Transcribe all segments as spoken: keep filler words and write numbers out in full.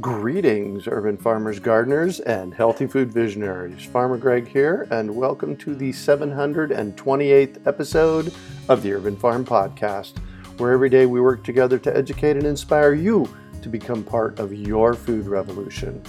Greetings, urban farmers, gardeners, and healthy food visionaries. Farmer Greg here, and welcome to the seven hundred twenty-eighth episode of the Urban Farm Podcast, where every day we work together to educate and inspire you to become part of your food revolution.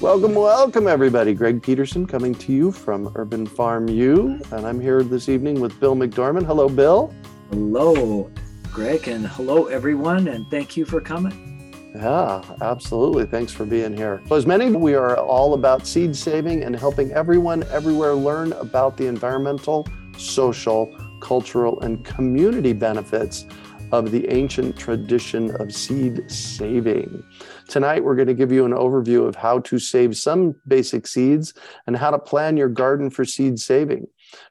Welcome, welcome, everybody. Greg Peterson coming to you from Urban Farm U, and I'm here this evening with Bill McDorman. Hello, Bill. Hello, Greg, and hello, everyone, and thank you for coming. Yeah, absolutely. Thanks for being here. So as many, we are all about seed saving and helping everyone everywhere learn about the environmental, social, cultural, and community benefits of the ancient tradition of seed saving. Tonight, we're going to give you an overview of how to save some basic seeds and how to plan your garden for seed saving.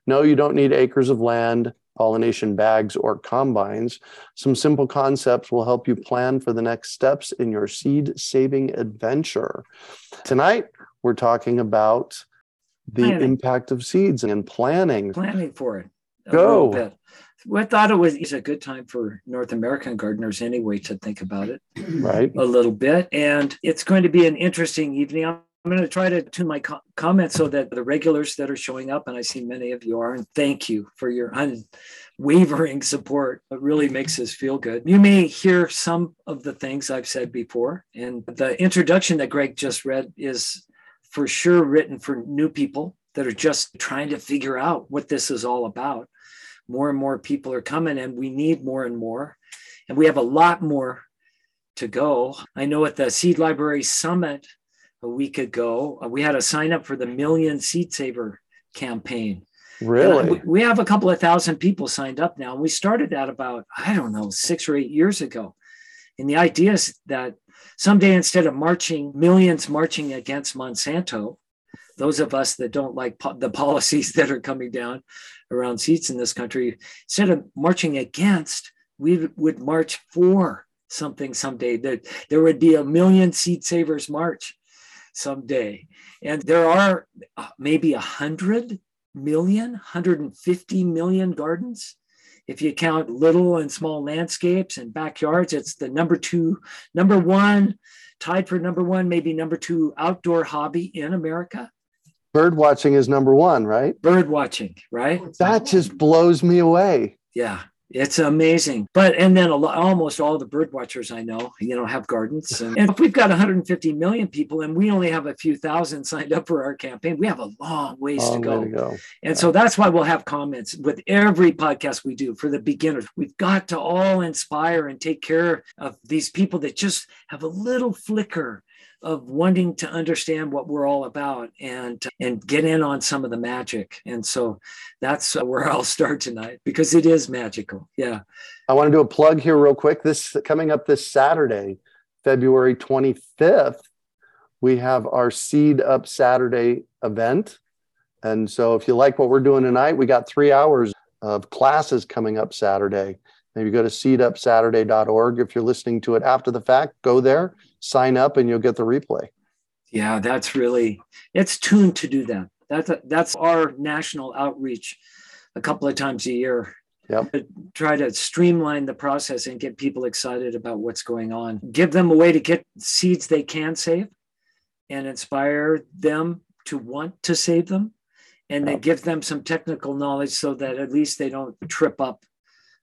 No, you don't need acres of land, pollination bags, or combines. Some simple concepts will help you plan for the next steps in your seed saving adventure. Tonight, we're talking about the planning. impact of seeds and planning. Planning for it. Go. I thought it was it's a good time for North American gardeners anyway to think about it right. a little bit. And it's going to be an interesting evening. I'm going to try to tune my co- comments so that the regulars that are showing up, and I see many of you are, and thank you for your unwavering support. It really makes us feel good. You may hear some of the things I've said before, and the introduction that Greg just read is for sure written for new people that are just trying to figure out what this is all about. More and more people are coming, and we need more and more, and we have a lot more to go. I know at the Seed Library Summit a week ago, we had a sign up for the Million Seed Saver campaign. Really? We have a couple of thousand people signed up now. We started that about, I don't know, six or eight years ago. And the idea is that someday, instead of marching, millions marching against Monsanto, those of us that don't like po- the policies that are coming down around seeds in this country, instead of marching against, we would march for something someday. That there would be a Million Seed Savers march someday. And there are maybe one hundred million, one hundred fifty million gardens. If you count little and small landscapes and backyards, it's the number two, number one, tied for number one, maybe number two outdoor hobby in America. Bird watching is number one, right? Bird watching, right? That just blows me away. Yeah. It's amazing. But, and then a lot, almost all the bird watchers I know, you know, have gardens. And, and if we've got one hundred fifty million people and we only have a few thousand signed up for our campaign, we have a long ways long to, go. to go. And yeah. So that's why we'll have comments with every podcast we do for the beginners. We've got to all inspire and take care of these people that just have a little flicker of wanting to understand what we're all about and and get in on some of the magic. And so that's where I'll start tonight, because it is magical. Yeah. I want to do a plug here real quick. This coming up this Saturday, February twenty-fifth, we have our Seed Up Saturday event. And so if you like what we're doing tonight, we got three hours of classes coming up Saturday. Maybe go to seed up saturday dot org. If you're listening to it after the fact, go there, sign up, and you'll get the replay. Yeah, that's really, it's tuned to do that. That's, a, that's our national outreach a couple of times a year Yep. Try to streamline the process and get people excited about what's going on. Give them a way to get seeds they can save and inspire them to want to save them. And then give them some technical knowledge so that at least they don't trip up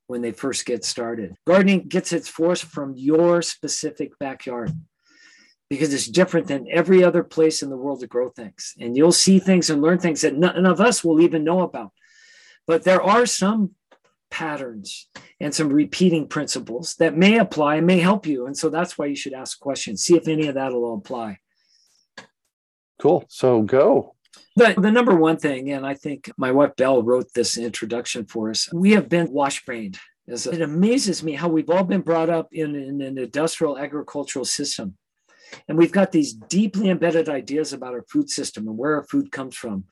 when they first get started. Gardening gets its force from your specific backyard because it's different than every other place in the world to grow things. And you'll see things and learn things that none of us will even know about. But there are some patterns and some repeating principles that may apply and may help you. And so that's why you should ask questions. See if any of that will apply. Cool. So go. The, the number one thing, and I think my wife Belle wrote this introduction for us, we have been wash-brained. It amazes me how we've all been brought up in, in an industrial agricultural system. And we've got these deeply embedded ideas about our food system and where our food comes from,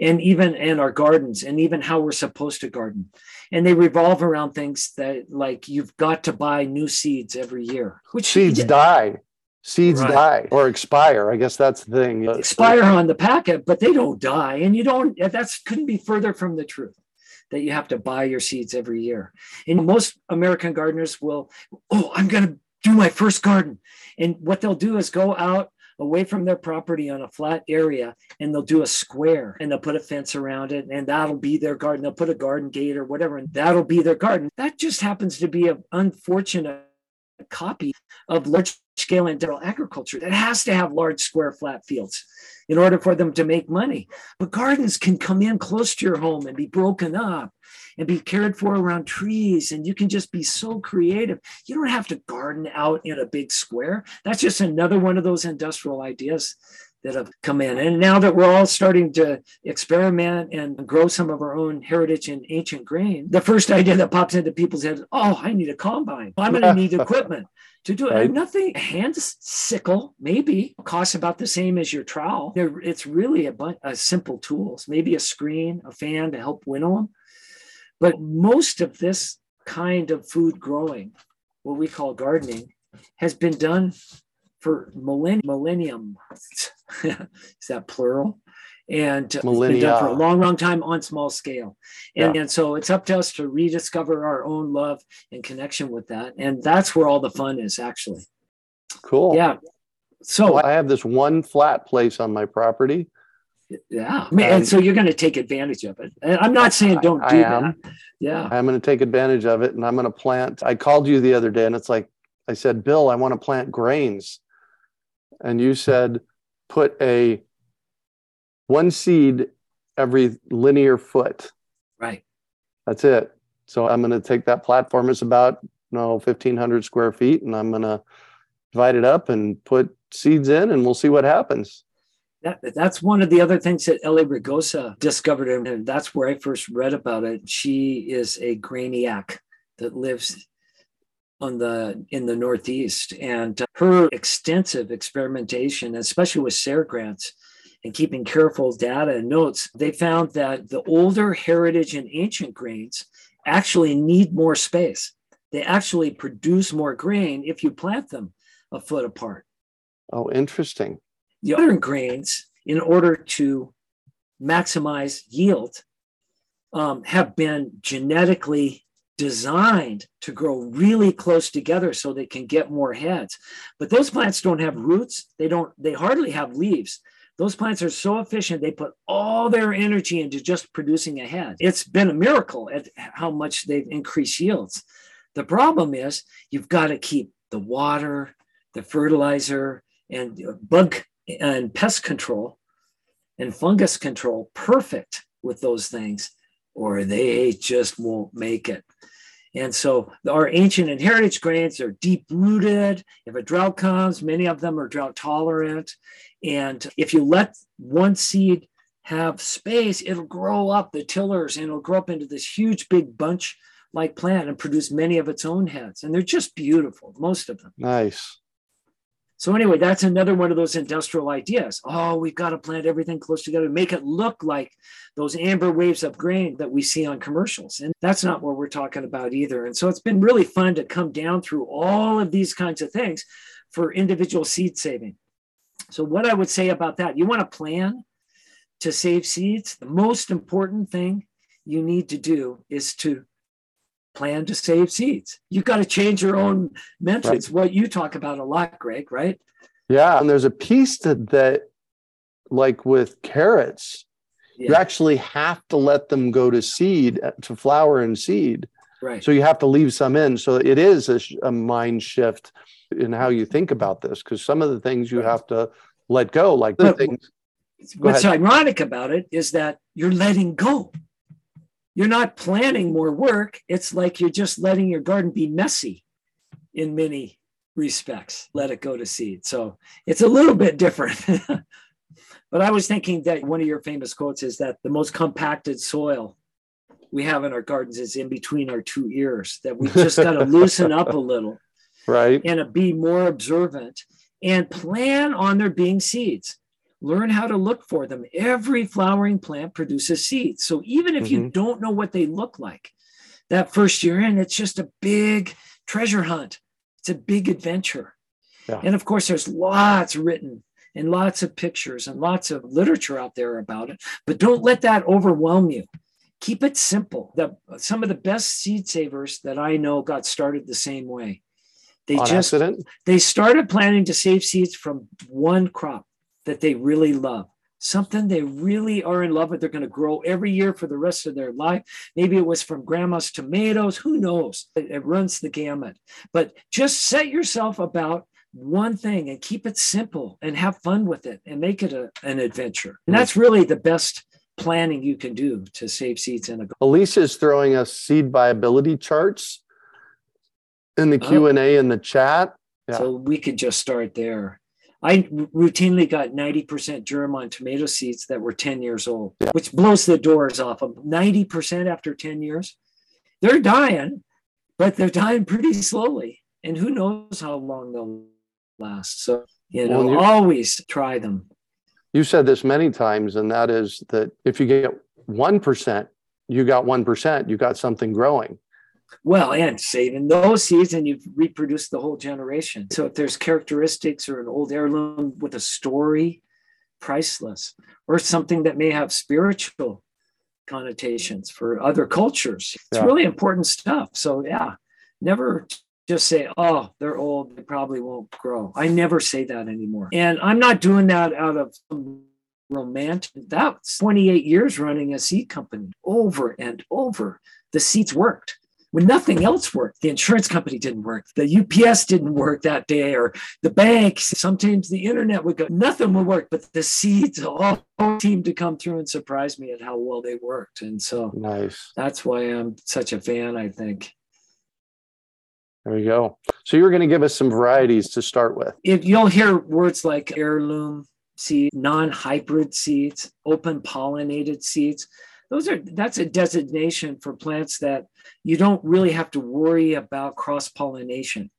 and even and our gardens, and even how we're supposed to garden. And they revolve around things that, like, you've got to buy new seeds every year. Which seeds die. Seeds right. die or expire. I guess that's the thing. Expire on the packet, but they don't die. And you don't, that couldn't be further from the truth that you have to buy your seeds every year. And most American gardeners will, oh, I'm going to do my first garden. And what they'll do is go out away from their property on a flat area, and they'll do a square, and they'll put a fence around it, and that'll be their garden. They'll put a garden gate or whatever, and that'll be their garden. That just happens to be an unfortunate copy of large scale industrial agriculture that has to have large square flat fields in order for them to make money. But gardens can come in close to your home and be broken up and be cared for around trees. And you can just be so creative. You don't have to garden out in a big square. That's just another one of those industrial ideas that have come in. And now that we're all starting to experiment and grow some of our own heritage and ancient grain, the first idea that pops into people's heads, oh, I need a combine. I'm going to need equipment to do it. Right. Nothing, hand sickle, maybe, costs about the same as your trowel. They're, it's really a, bun- a simple tools, maybe a screen, a fan to help winnow them. But most of this kind of food growing, what we call gardening, has been done for millennium, millennium. Is that plural? And it's been done for a long, long time on small scale. And, yeah. and so it's up to us to rediscover our own love and connection with that. And that's where all the fun is, actually. Cool. Yeah. So well, I have this one flat place on my property. Yeah. And, and so you're going to take advantage of it. And I'm not saying don't do that. Yeah. I'm going to take advantage of it, and I'm going to plant. I called you the other day, and it's like, I said, Bill, I want to plant grains. And you said, put a one seed every linear foot. Right. That's it. So I'm going to take that platform. It's about, you know, fifteen hundred square feet. And I'm going to divide it up and put seeds in, and we'll see what happens. That, that's one of the other things that Ellie Rigosa discovered. And that's where I first read about it. She is a grainiac that lives on the in the Northeast, and her extensive experimentation, especially with S A R E grants and keeping careful data and notes, they found that the older heritage and ancient grains actually need more space. They actually produce more grain if you plant them a foot apart. Oh, interesting. The other grains, in order to maximize yield, um, have been genetically designed to grow really close together so they can get more heads. But those plants don't have roots. They don't, they hardly have leaves. Those plants are so efficient. They put all their energy into just producing a head. It's been a miracle at how much they've increased yields. The problem is you've got to keep the water, the fertilizer, and bug and pest control and fungus control perfect with those things, or they just won't make it. And so our ancient and heritage grains are deep rooted. If a drought comes, many of them are drought tolerant. And if you let one seed have space, it'll grow up the tillers, and it'll grow up into this huge, big bunch like plant and produce many of its own heads. And they're just beautiful, most of them. Nice. So anyway, that's another one of those industrial ideas. Oh, we've got to plant everything close together, make it look like those amber waves of grain that we see on commercials. And that's not what we're talking about either. And so it's been really fun to come down through all of these kinds of things for individual seed saving. So what I would say about that, you want to plan to save seeds. The most important thing you need to do is to plan to save seeds. You've got to change your own mentor. Right. It's what you talk about a lot, Greg, right? Yeah. And there's a piece to that, like with carrots, yeah. you actually have to let them go to seed, to flower and seed. Right. So you have to leave some in. So it is a, a mind shift in how you think about this, because some of the things you have to let go, like the things. Go What's ahead. Ironic about it is that you're letting go. You're not planning more work. It's like you're just letting your garden be messy in many respects. Let it go to seed. So it's a little bit different. But I was thinking that one of your famous quotes is that the most compacted soil we have in our gardens is in between our two ears, that we just got to loosen up a little, right? And be more observant and plan on there being seeds. Learn how to look for them. Every flowering plant produces seeds. So even if mm-hmm. you don't know what they look like that first year in, it's just a big treasure hunt. It's a big adventure. Yeah. And of course, there's lots written and lots of pictures and lots of literature out there about it. But don't let that overwhelm you. Keep it simple. The, some of the best seed savers that I know got started the same way. They On just accident? They started planning to save seeds from one crop that they really love, something they really are in love with. They're going to grow every year for the rest of their life. Maybe it was from grandma's tomatoes. Who knows? It, it runs the gamut. But just set yourself about one thing and keep it simple and have fun with it and make it a, an adventure. And that's really the best planning you can do to save seeds in a garden. Elisa's throwing us seed viability charts in the Q and A in the chat. Yeah. So we could just start there. I routinely got ninety percent germ on tomato seeds that were ten years old, yeah. which blows the doors off them. ninety percent after ten years, they're dying, but they're dying pretty slowly. And who knows how long they'll last. So, you know, well, always try them. You said this many times, and that is that if you get one percent, you got one percent, you got something growing. Well, and saving those seeds, and you've reproduced the whole generation. So if there's characteristics or an old heirloom with a story, priceless, or something that may have spiritual connotations for other cultures, it's yeah. really important stuff. So yeah, never just say, oh, they're old, they probably won't grow. I never say that anymore. And I'm not doing that out of some romantic. That's twenty-eight years running a seed company over and over. The seeds worked. When nothing else worked, the insurance company didn't work, the U P S didn't work that day, or the banks, sometimes the internet would go, nothing would work, but the seeds all seemed to come through and surprise me at how well they worked. And so nice. That's why I'm such a fan, I think. There you go. So you were going to give us some varieties to start with. If you'll hear words like heirloom seed, non-hybrid seeds, open pollinated seeds. Those are, that's a designation for plants that you don't really have to worry about cross-pollination.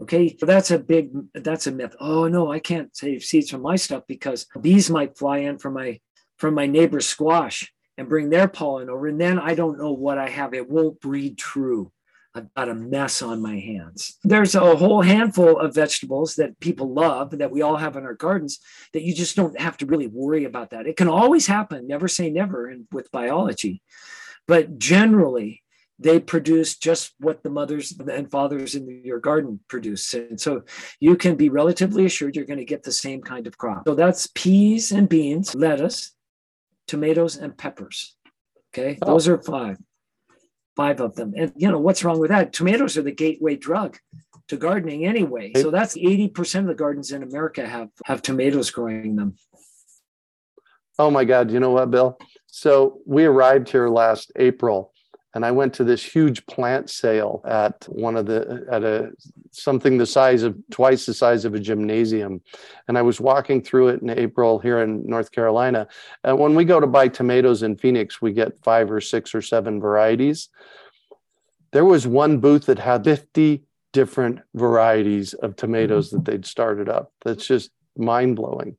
Okay. So that's a big, that's a myth. Oh no, I can't save seeds from my stuff because bees might fly in from my, from my neighbor's squash and bring their pollen over. And then I don't know what I have. It won't breed true. I've got a mess on my hands. There's a whole handful of vegetables that people love that we all have in our gardens that you just don't have to really worry about that. It can always happen. Never say never and with biology. But generally, they produce just what the mothers and fathers in your garden produce. And so you can be relatively assured you're going to get the same kind of crop. So that's peas and beans, lettuce, tomatoes, and peppers. Okay, oh. Those are five. Five of them. And you know, what's wrong with that? Tomatoes are the gateway drug to gardening anyway. So that's eighty percent of the gardens in America have, have tomatoes growing them. Oh my God. You know what, Bill? So we arrived here last April and I went to this huge plant sale at one of the, at a, something the size of twice the size of a gymnasium. And I was walking through it in April here in North Carolina. And when we go to buy tomatoes in Phoenix, we get five or six or seven varieties. There was one booth that had fifty different varieties of tomatoes that they'd started up. That's just mind blowing.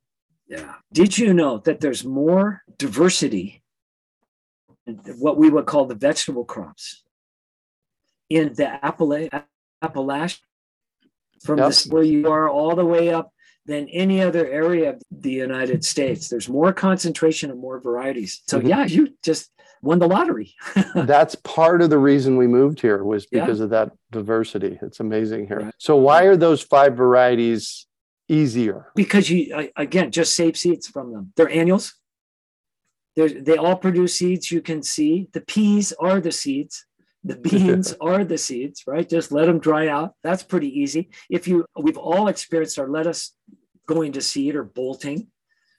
Yeah. Did you know that there's more diversity what we would call the vegetable crops in the Appala- Appalachia from yep. this, where you are all the way up than any other area of the United States. There's more concentration and more varieties. So mm-hmm. yeah, you just won the lottery. That's part of the reason we moved here, was because yeah. of that diversity. It's amazing here. Right. So why are those five varieties easier? Because you, again, just save seeds from them. They're annuals. They're, they all produce seeds. You can see the peas are the seeds. The beans are the seeds, right? Just let them dry out. That's pretty easy. If you, we've all experienced our lettuce going to seed or bolting,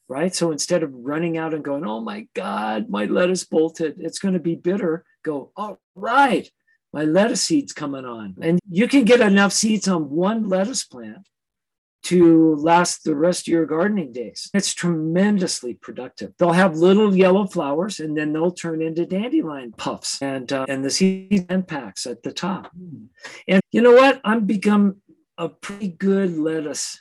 right? So instead of running out and going, oh my God, my lettuce bolted, it's going to be bitter, go, all right, my lettuce seed's coming on. And you can get enough seeds on one lettuce plant to last the rest of your gardening days. It's tremendously productive. They'll have little yellow flowers, and then they'll turn into dandelion puffs and uh, and the seed end packs at the top. And you know what? I've become a pretty good lettuce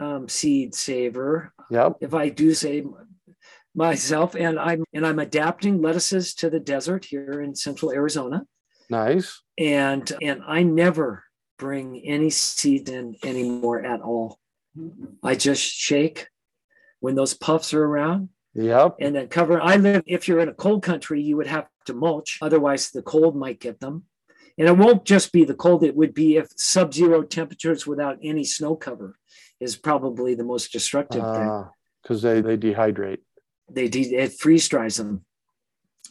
um, seed saver. Yep. If I do say myself, and I'm and I'm adapting lettuces to the desert here in central Arizona. Nice. And and I never bring any seed in anymore at all. I just shake when those puffs are around. Yep. And then cover. I live, if you're in a cold country, you would have to mulch. Otherwise, the cold might get them. And it won't just be the cold. It would be if sub-zero temperatures without any snow cover is probably the most destructive uh, thing. Because they, they dehydrate. They de- It freeze dries them.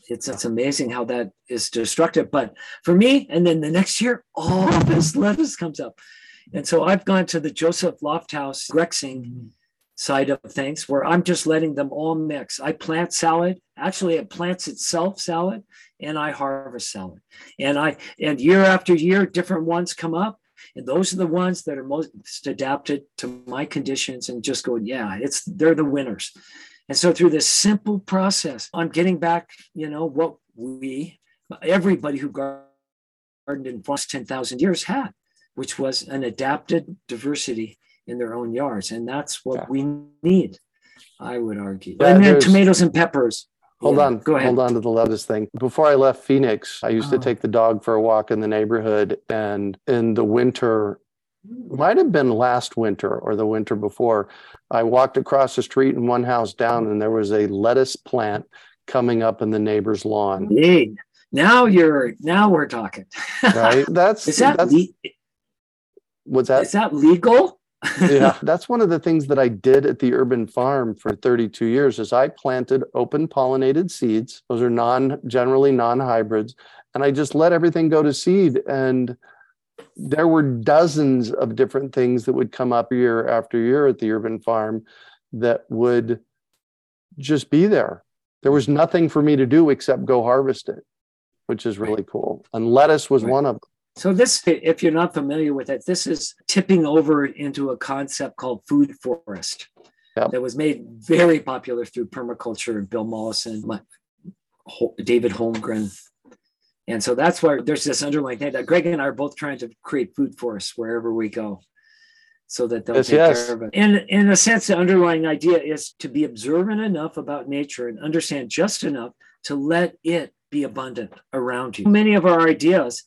It's, it's amazing how that is destructive. But for me, and then the next year, all this lettuce comes up. And so I've gone to the Joseph Lofthouse Grexing side of things, where I'm just letting them all mix. I plant salad. Actually, it plants itself salad, and I harvest salad. And I and year after year, different ones come up. And those are the ones that are most adapted to my conditions and just go, yeah, it's they're the winners. And so through this simple process, I'm getting back, you know, what we, everybody who gardened in farms ten thousand years had, which was an adapted diversity in their own yards. And that's what yeah. we need, I would argue. Yeah, and then tomatoes and peppers. Hold yeah, on. Go ahead. Hold on to the lettuce thing. Before I left Phoenix, I used oh. to take the dog for a walk in the neighborhood. And in the winter, might have been last winter or the winter before, I walked across the street and one house down, and there was a lettuce plant coming up in the neighbor's lawn. Hey, now you're now we're talking. Right? That's is that that's, le- what's that? Is that legal? Yeah, that's one of the things that I did at the Urban Farm for thirty-two years is I planted open pollinated seeds. Those are non generally non-hybrids, and I just let everything go to seed. And there were dozens of different things that would come up year after year at the Urban Farm that would just be there. There was nothing for me to do except go harvest it, which is really cool. And lettuce was one of them. So this, if you're not familiar with it, this is tipping over into a concept called food forest yep. that was made very popular through permaculture and Bill Mollison, David Holmgren. And so that's why there's this underlying thing that Greg and I are both trying to create food forests wherever we go so that they'll yes, take yes. care of it. And in a sense, the underlying idea is to be observant enough about nature and understand just enough to let it be abundant around you. Many of our ideas,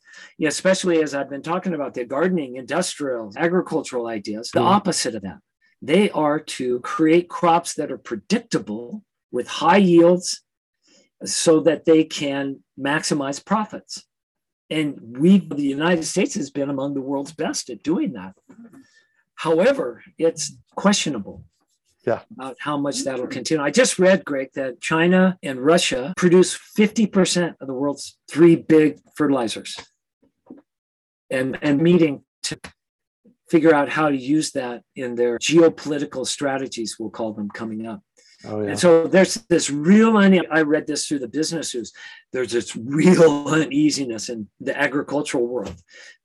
especially as I've been talking about the gardening, industrial, agricultural ideas, the mm. opposite of that. They are to create crops that are predictable with high yields so that they can maximize profits. And we, the United States has been among the world's best at doing that. However, it's questionable yeah. about how much that'll continue. I just read, Greg, that China and Russia produce fifty percent of the world's three big fertilizers and, and meeting to figure out how to use that in their geopolitical strategies, we'll call them, coming up. Oh, yeah. And so there's this real, I read this through the business news, there's this real uneasiness in the agricultural world,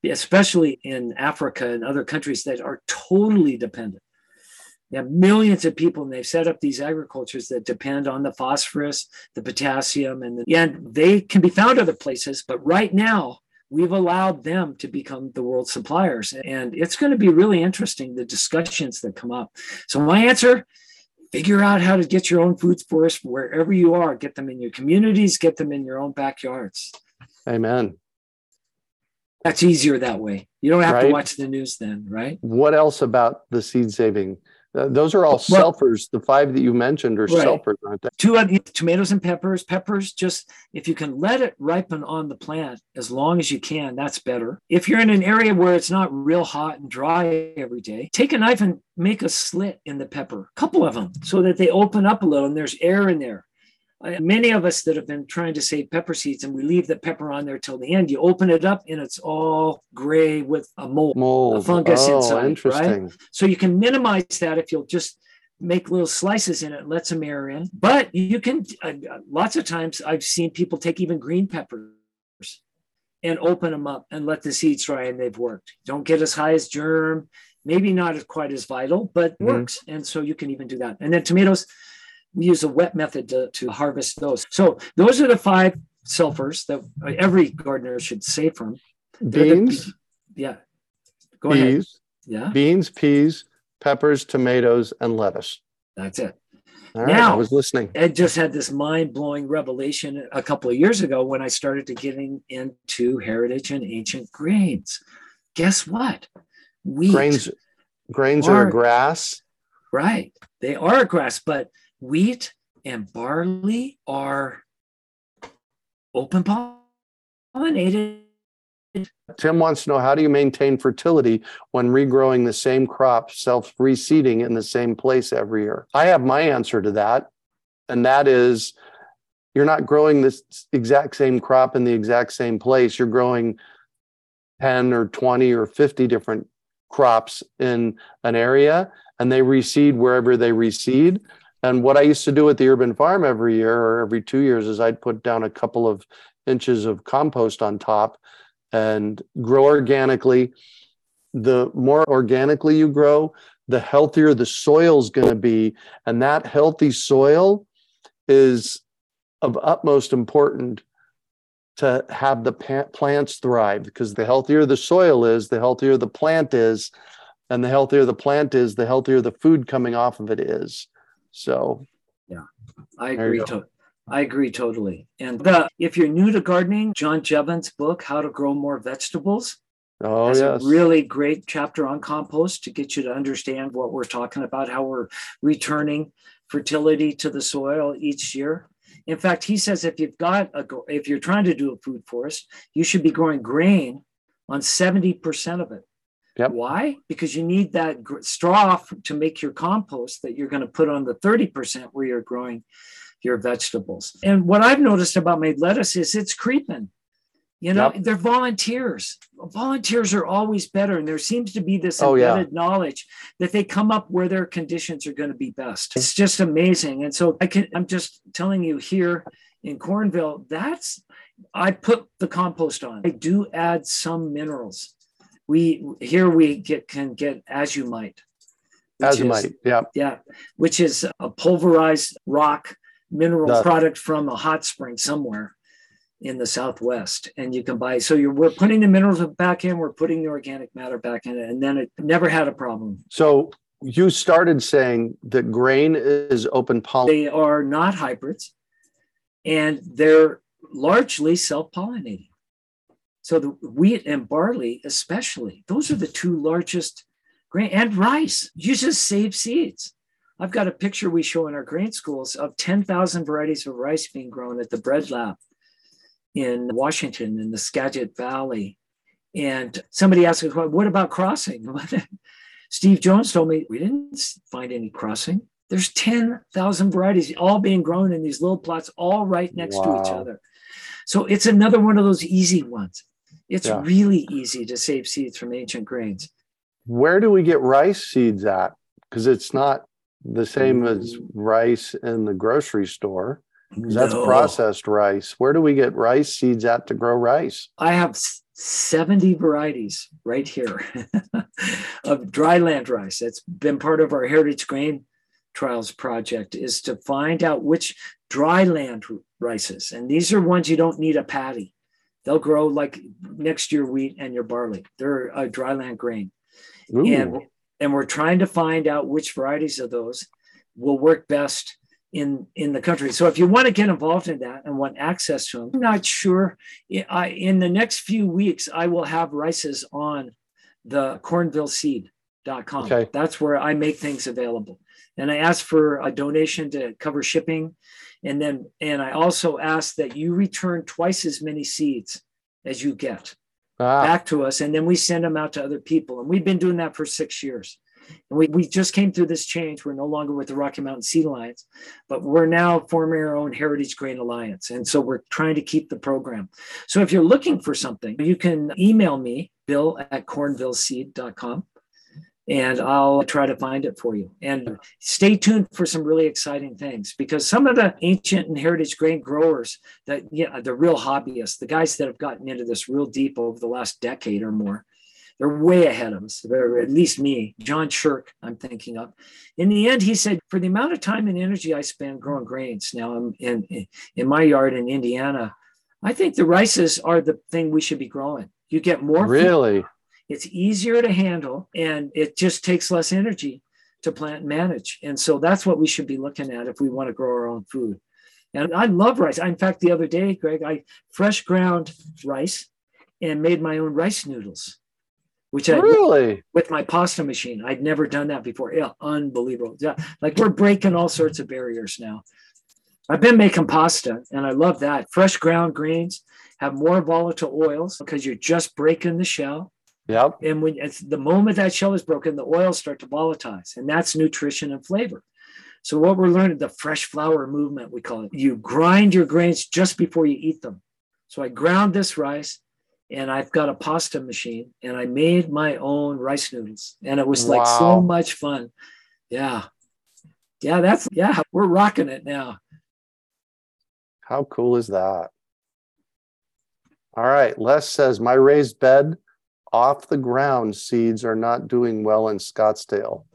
especially in Africa and other countries that are totally dependent. They have millions of people, and they've set up these agricultures that depend on the phosphorus, the potassium, and, the, and they can be found other places. But right now, we've allowed them to become the world suppliers. And it's going to be really interesting, the discussions that come up. So my answer, figure out how to get your own food forest wherever you are. Get them in your communities. Get them in your own backyards. Amen. That's easier that way. You don't have right? to watch the news then, right? What else about the seed saving Uh, those are all well, selfers. The five that you mentioned are right. selfers, aren't they? Two onions, tomatoes and peppers. Peppers, just if you can let it ripen on the plant as long as you can, that's better. If you're in an area where it's not real hot and dry every day, take a knife and make a slit in the pepper, a couple of them, so that they open up a little and there's air in there. Uh, many of us that have been trying to save pepper seeds and we leave the pepper on there till the end, you open it up and it's all gray with a mold, mold. a fungus oh, inside, interesting. Right? So you can minimize that if you'll just make little slices in it and let some air in. But you can, uh, lots of times I've seen people take even green peppers and open them up and let the seeds dry and they've worked. Don't get as high as germ, maybe not as quite as vital, but mm-hmm. works. And so you can even do that. And then tomatoes, we use a wet method to, to harvest those. So those are the five selfers that every gardener should save from. Beans. The, yeah. Go peas, ahead. Yeah. Beans, peas, peppers, tomatoes, and lettuce. That's it. All right, now, I was listening. I just had this mind-blowing revelation a couple of years ago when I started to getting into heritage and ancient grains. Guess what? Wheat. Grains, grains are, are a grass. Right. They are a grass, but wheat and barley are open pollinated. Tim wants to know, how do you maintain fertility when regrowing the same crop, self-reseeding in the same place every year? I have my answer to that, and that is you're not growing this exact same crop in the exact same place. You're growing ten or twenty or fifty different crops in an area, and they reseed wherever they reseed. And what I used to do at the urban farm every year or every two years is I'd put down a couple of inches of compost on top and grow organically. The more organically you grow, the healthier the soil's going to be. And that healthy soil is of utmost importance to have the plants thrive, because the healthier the soil is, the healthier the plant is. And the healthier the plant is, the healthier the food coming off of it is. So, yeah, I agree. To- I agree totally. And the, if you're new to gardening, John Jeavons' book, How to Grow More Vegetables, oh, has yes. a really great chapter on compost to get you to understand what we're talking about, how we're returning fertility to the soil each year. In fact, he says if you've got a, if you're trying to do a food forest, you should be growing grain on seventy percent of it. Yep. Why? Because you need that straw to make your compost that you're going to put on the thirty percent where you're growing your vegetables. And what I've noticed about my lettuce is it's creeping. You know, yep. They're volunteers. Volunteers are always better. And there seems to be this oh, embedded yeah. knowledge that they come up where their conditions are going to be best. It's just amazing. And so I can, I'm just telling you here in Cornville, that's, I put the compost on. I do add some minerals. We here we get can get azumite, azumite, is, yeah, yeah, which is a pulverized rock mineral Duh. product from a hot spring somewhere in the Southwest, and you can buy. So you're we're putting the minerals back in, we're putting the organic matter back in, and then it never had a problem. So you started saying that grain is open pollinated. They are not hybrids, and they're largely self-pollinating. So the wheat and barley, especially, those are the two largest grain, and rice. You just save seeds. I've got a picture we show in our grain schools of ten thousand varieties of rice being grown at the Bread Lab in Washington, in the Skagit Valley. And somebody asked us, well, what about crossing? Steve Jones told me, we didn't find any crossing. There's ten thousand varieties all being grown in these little plots, all right next wow. to each other. So it's another one of those easy ones. It's yeah. really easy to save seeds from ancient grains. Where do we get rice seeds at? Because it's not the same as rice in the grocery store. Because no. that's processed rice. Where do we get rice seeds at to grow rice? I have seventy varieties right here of dry land rice. That's been part of our Heritage Grain Trials project, is to find out which dry land rices. And these are ones you don't need a paddy. They'll grow like next to your wheat and your barley. They're a dry land grain. Ooh. And and we're trying to find out which varieties of those will work best in, in the country. So if you want to get involved in that and want access to them, I'm not sure. I, in the next few weeks, I will have rices on the Cornville Seed seed up satuday dot com. Okay. That's where I make things available. And I ask for a donation to cover shipping. And then, and I also ask that you return twice as many seeds as you get ah. back to us. And then we send them out to other people. And we've been doing that for six years. And we, we just came through this change. We're no longer with the Rocky Mountain Seed Alliance, but we're now forming our own Heritage Grain Alliance. And so we're trying to keep the program. So if you're looking for something, you can email me, Bill at cornville seed dot com. And I'll try to find it for you. And stay tuned for some really exciting things, because some of the ancient and heritage grain growers that, you know, the real hobbyists, the guys that have gotten into this real deep over the last decade or more, they're way ahead of us. They're at least me, John Shirk, I'm thinking of. In the end, he said, for the amount of time and energy I spend growing grains now I'm in, in my yard in Indiana, I think the rices are the thing we should be growing. You get more. Really? Food. It's easier to handle, and it just takes less energy to plant and manage. And so that's what we should be looking at if we want to grow our own food. And I love rice. In fact, the other day, Greg, I fresh ground rice and made my own rice noodles, which I really with my pasta machine. I'd never done that before. Yeah, unbelievable. Yeah, like we're breaking all sorts of barriers now. I've been making pasta, and I love that. Fresh ground grains have more volatile oils because you're just breaking the shell. Yep. And when it's the moment that shell is broken, the oils start to volatilize, and that's nutrition and flavor. So what we're learning, the fresh flour movement, we call it, you grind your grains just before you eat them. So I ground this rice, and I've got a pasta machine, and I made my own rice noodles, and it was wow. like so much fun. Yeah. Yeah. That's yeah. We're rocking it now. How cool is that? All right. Les says my raised bed off the ground seeds are not doing well in Scottsdale.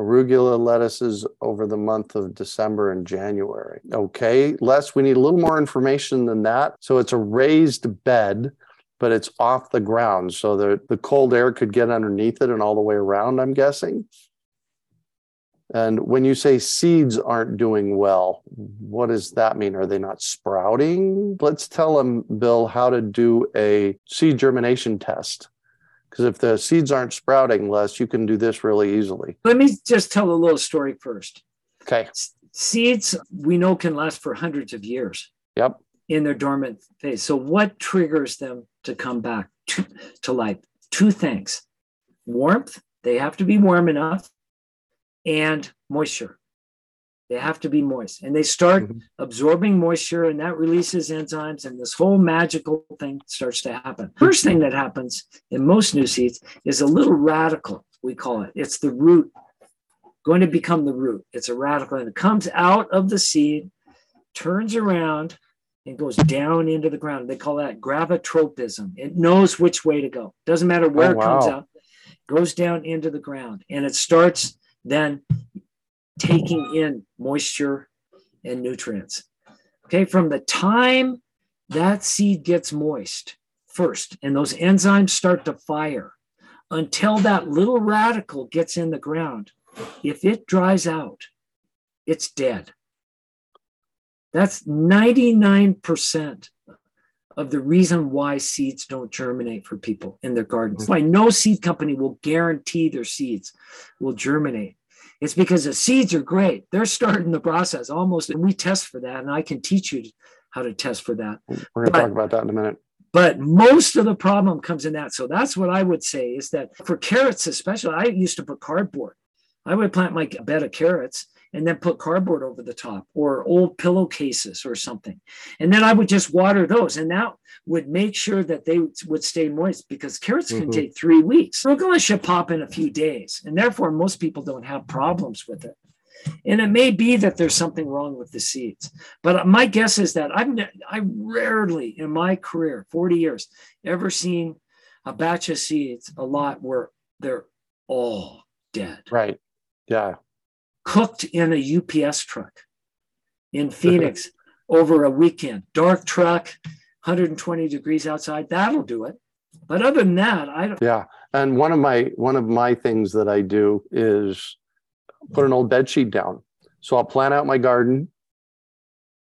Arugula lettuces over the month of December and January. Okay, Les, we need a little more information than that. So it's a raised bed, but it's off the ground. So the, the cold air could get underneath it and all the way around, I'm guessing. And when you say seeds aren't doing well, what does that mean? Are they not sprouting? Let's tell them, Bill, how to do a seed germination test. Because if the seeds aren't sprouting, Les, you can do this really easily. Let me just tell a little story first. Okay. Seeds, we know, can last for hundreds of years. Yep. In their dormant phase. So what triggers them to come back to, to life? Two things. Warmth. They have to be warm enough. And moisture. They have to be moist. And they start mm-hmm. absorbing moisture, and that releases enzymes, and this whole magical thing starts to happen. First thing that happens in most new seeds is a little radical, we call it. It's the root, going to become the root. It's a radical, and it comes out of the seed, turns around, and goes down into the ground. They call that gravitropism. It knows which way to go. Doesn't matter where oh, it wow. comes out. Goes down into the ground, and it starts then taking in moisture and nutrients. Okay, from the time that seed gets moist first, and those enzymes start to fire, until that little radical gets in the ground, if it dries out, it's dead. That's ninety-nine percent of the reason why seeds don't germinate for people in their gardens. That's why no seed company will guarantee their seeds will germinate. It's because the seeds are great. They're starting the process almost, and we test for that, and I can teach you how to test for that. We're gonna but, talk about that in a minute. But most of the problem comes in that. So that's what I would say is that for carrots especially, I used to put cardboard. I would plant my bed of carrots and then put cardboard over the top or old pillowcases or something. And then I would just water those. And that would make sure that they would stay moist, because carrots mm-hmm. can take three weeks. Arugula should pop in a few days. And therefore, most people don't have problems with it. And it may be that there's something wrong with the seeds. But my guess is that I've ne- I rarely in my career, forty years, ever seen a batch of seeds a lot where they're all dead. Right. Yeah. Cooked in a U P S truck in Phoenix over a weekend. Dark truck, one hundred twenty degrees outside. That'll do it. But other than that, I don't. Yeah. And one of my one of my things that I do is put an old bed sheet down. So I'll plan out my garden.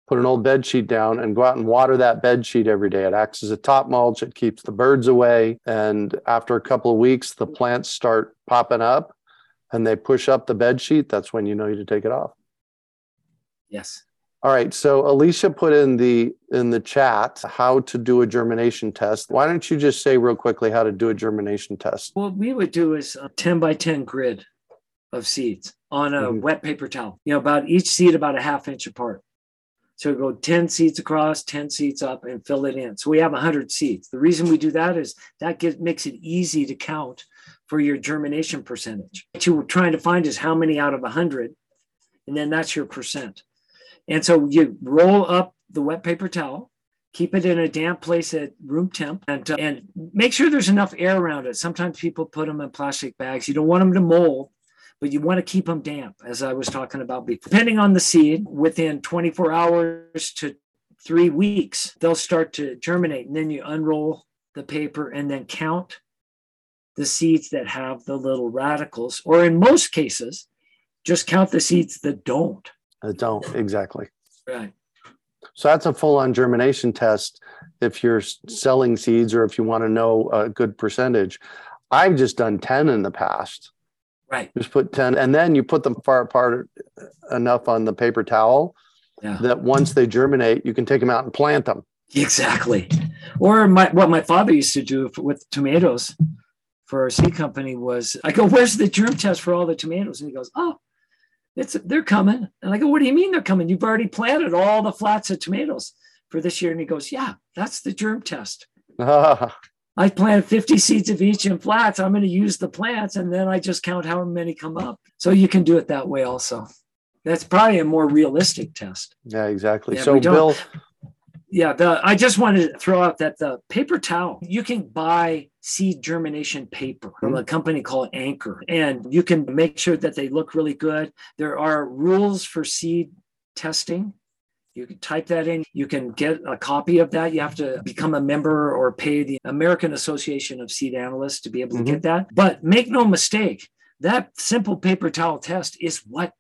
put an old bed sheet down and go out and water that bed sheet every day. It acts as a top mulch. It keeps the birds away. And after a couple of weeks, the plants start popping up and they push up the bed sheet. That's when you know you need to take it off. Yes. All right. So Alicia put in the in the chat how to do a germination test. Why don't you just say real quickly how to do a germination test? What we would do is a ten by ten grid of seeds on a mm-hmm. wet paper towel, you know, about each seed about a half inch apart. So go ten seeds across, ten seeds up, and fill it in. So we have one hundred seeds. The reason we do that is that gets, makes it easy to count for your germination percentage. What you were trying to find is how many out of one hundred, and then that's your percent. And so you roll up the wet paper towel, keep it in a damp place at room temp, and, uh, and make sure there's enough air around it. Sometimes people put them in plastic bags. You don't want them to mold, but you want to keep them damp, as I was talking about before. Depending on the seed, within twenty-four hours to three weeks, they'll start to germinate. And then you unroll the paper and then count the seeds that have the little radicals, or in most cases, just count the seeds that don't. That don't, exactly. Right. So that's a full-on germination test if you're selling seeds or if you want to know a good percentage. I've just done ten in the past. Right. Just put ten, and then you put them far apart enough on the paper towel yeah. that once they germinate, you can take them out and plant them. Exactly. Or my, what my father used to do with tomatoes for our seed company was, I go, where's the germ test for all the tomatoes? And he goes, oh, it's they're coming. And I go, what do you mean they're coming? You've already planted all the flats of tomatoes for this year. And he goes, yeah, that's the germ test. I planted fifty seeds of each in flats. I'm going to use the plants, and then I just count how many come up. So you can do it that way also. That's probably a more realistic test. Yeah, exactly. Yeah, so, Bill. Yeah, the, I just wanted to throw out that the paper towel, you can buy seed germination paper from a company called Anchor, and you can make sure that they look really good. There are rules for seed testing. You can type that in. You can get a copy of that. You have to become a member or pay the American Association of Seed Analysts to be able to mm-hmm. get that. But make no mistake, that simple paper towel test is what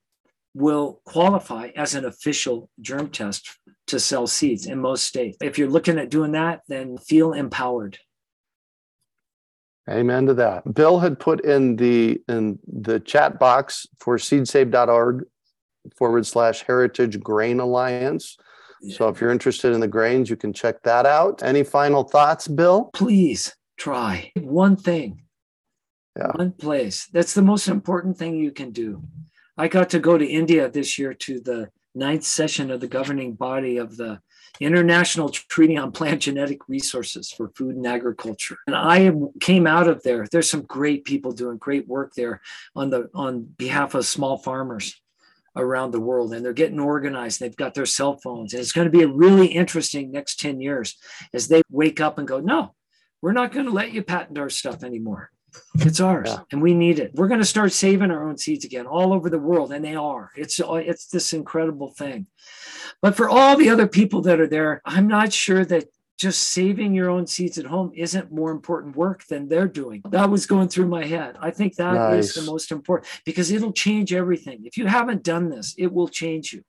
will qualify as an official germ test to sell seeds in most states. If you're looking at doing that, then feel empowered. Amen to that. Bill had put in the in the chat box for seedsave dot org forward slash Heritage Grain Alliance. Yeah. So if you're interested in the grains, you can check that out. Any final thoughts, Bill? Please try one thing, yeah. one place. That's the most important thing you can do. I got to go to India this year to the ninth session of the governing body of the International Treaty on Plant Genetic Resources for Food and Agriculture. And I came out of there. There's some great people doing great work there on the on behalf of small farmers around the world, and they're getting organized. They've got their cell phones, and it's going to be a really interesting next ten years as they wake up and go, no, we're not going to let you patent our stuff anymore. It's ours, yeah. and we need it. We're going to start saving our own seeds again all over the world, and they are. It's it's this incredible thing. But for all the other people that are there, I'm not sure that just saving your own seeds at home isn't more important work than they're doing. That was going through my head. I think that nice. Is the most important, because it'll change everything. If you haven't done this, it will change you.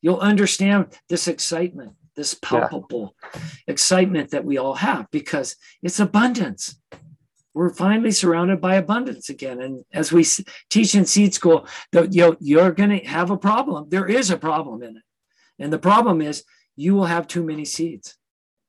You'll understand this excitement, this palpable yeah. excitement that we all have, because it's abundance. We're finally surrounded by abundance again. And as we teach in seed school, you're going to have a problem. There is a problem in it. And the problem is you will have too many seeds.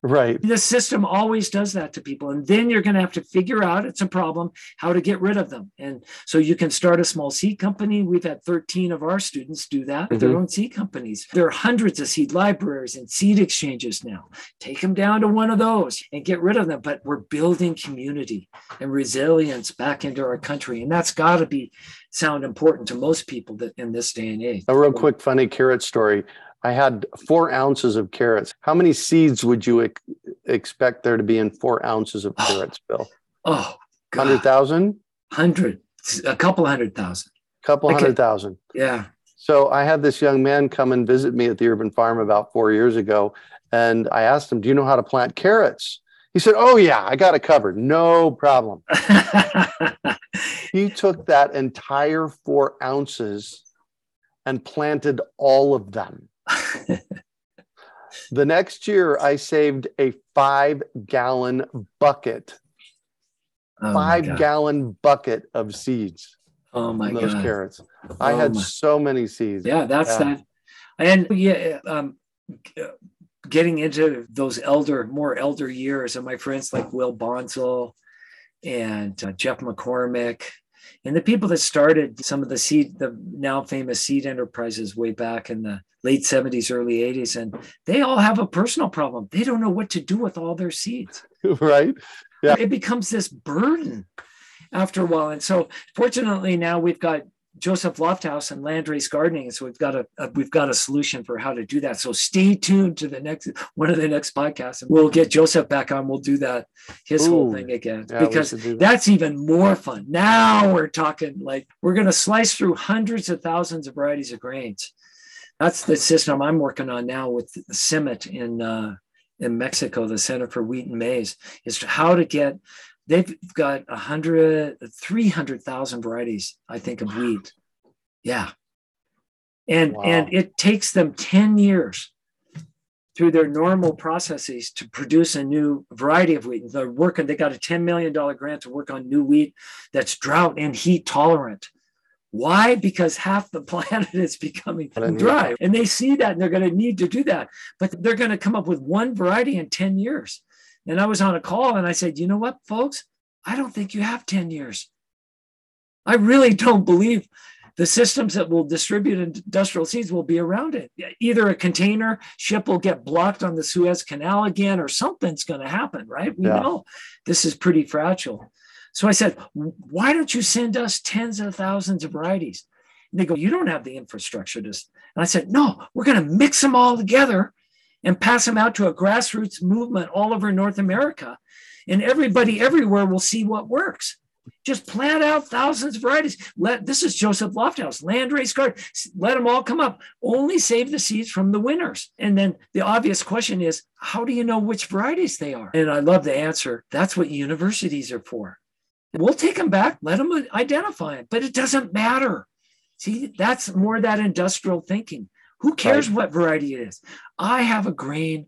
Right. The system always does that to people. And then you're going to have to figure out, it's a problem, how to get rid of them. And so you can start a small seed company. We've had thirteen of our students do that, mm-hmm. their own seed companies. There are hundreds of seed libraries and seed exchanges now. Take them down to one of those and get rid of them. But we're building community and resilience back into our country. And that's got to be sound important to most people that in this day and age. A real quick funny carrot story. I had four ounces of carrots. How many seeds would you ex- expect there to be in four ounces of carrots, Bill? Oh, God. one hundred thousand? one hundred. A couple hundred thousand. A couple hundred thousand. Yeah. So I had this young man come and visit me at the Urban Farm about four years ago, and I asked him, do you know how to plant carrots? He said, oh, yeah, I got it covered. No problem. He took that entire four ounces and planted all of them. The next year, I saved a five-gallon bucket, oh five-gallon bucket of seeds. Oh my those God! Those carrots. Oh I had my. so many seeds. Yeah, that's yeah. that. And yeah, um, getting into those elder, more elder years, and my friends like Will Bonsall and uh, Jeff McCormick, and the people that started some of the seed, the now famous seed enterprises way back in the late seventies, early eighties, and they all have a personal problem. They don't know what to do with all their seeds. Right? Yeah. It becomes this burden after a while. And so fortunately now we've got Joseph Lofthouse and Landrace Gardening. So we've got a, a we've got a solution for how to do that. So stay tuned to the next one of the next podcasts, and we'll get Joseph back on. We'll do that his Ooh, whole thing again yeah, because that. that's even more fun. Now we're talking like we're going to slice through hundreds of thousands of varieties of grains. That's the system I'm working on now with CIMMYT in uh, in Mexico, the Center for Wheat and Maize, is how to get. They've got one hundred, three hundred thousand varieties, I think, of wheat. Yeah. And, wow. and it takes them ten years through their normal processes to produce a new variety of wheat. They're working, they got a ten million dollars grant to work on new wheat that's drought and heat tolerant. Why? Because half the planet is becoming dry. And they see that and they're going to need to do that. But they're going to come up with one variety in ten years. And I was on a call and I said, you know what, folks, I don't think you have ten years. I really don't believe the systems that will distribute industrial seeds will be around it. Either a container ship will get blocked on the Suez Canal again, or something's going to happen, right? We yeah. know this is pretty fragile. So I said, why don't you send us tens of thousands of varieties? And they go, you don't have the infrastructure. to. And I said, no, we're going to mix them all together and pass them out to a grassroots movement all over North America. And everybody everywhere will see what works. Just plant out thousands of varieties. Let, this is Joseph Lofthouse, Landrace Garden. Let them all come up. Only save the seeds from the winners. And then the obvious question is, how do you know which varieties they are? And I love the answer. That's what universities are for. We'll take them back, let them identify them, but it doesn't matter. See, that's more that industrial thinking. Who cares what variety it is? I have a grain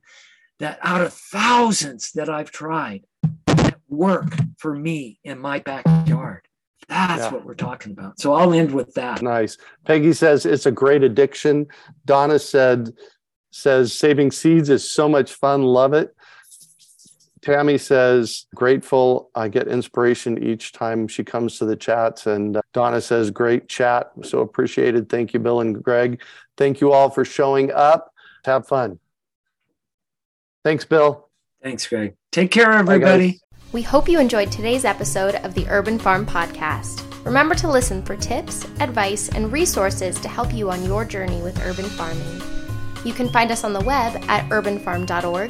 that out of thousands that I've tried that work for me in my backyard. That's yeah. what we're talking about. So I'll end with that. Nice. Peggy says it's a great addiction. Donna said, says saving seeds is so much fun. Love it. Tammy says, grateful. I get inspiration each time she comes to the chats. And Donna says, great chat. So appreciated. Thank you, Bill and Greg. Thank you all for showing up. Have fun. Thanks, Bill. Thanks, Greg. Take care, everybody. We hope you enjoyed today's episode of the Urban Farm Podcast. Remember to listen for tips, advice, and resources to help you on your journey with urban farming. You can find us on the web at urban farm dot org